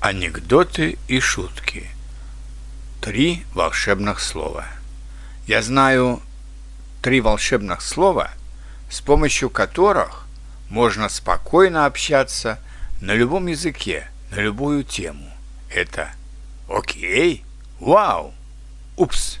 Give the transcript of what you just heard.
Анекдоты и шутки. 3 волшебных слова. Я знаю 3 волшебных слова, с помощью которых можно спокойно общаться на любом языке, на любую тему. Это окей, вау, упс.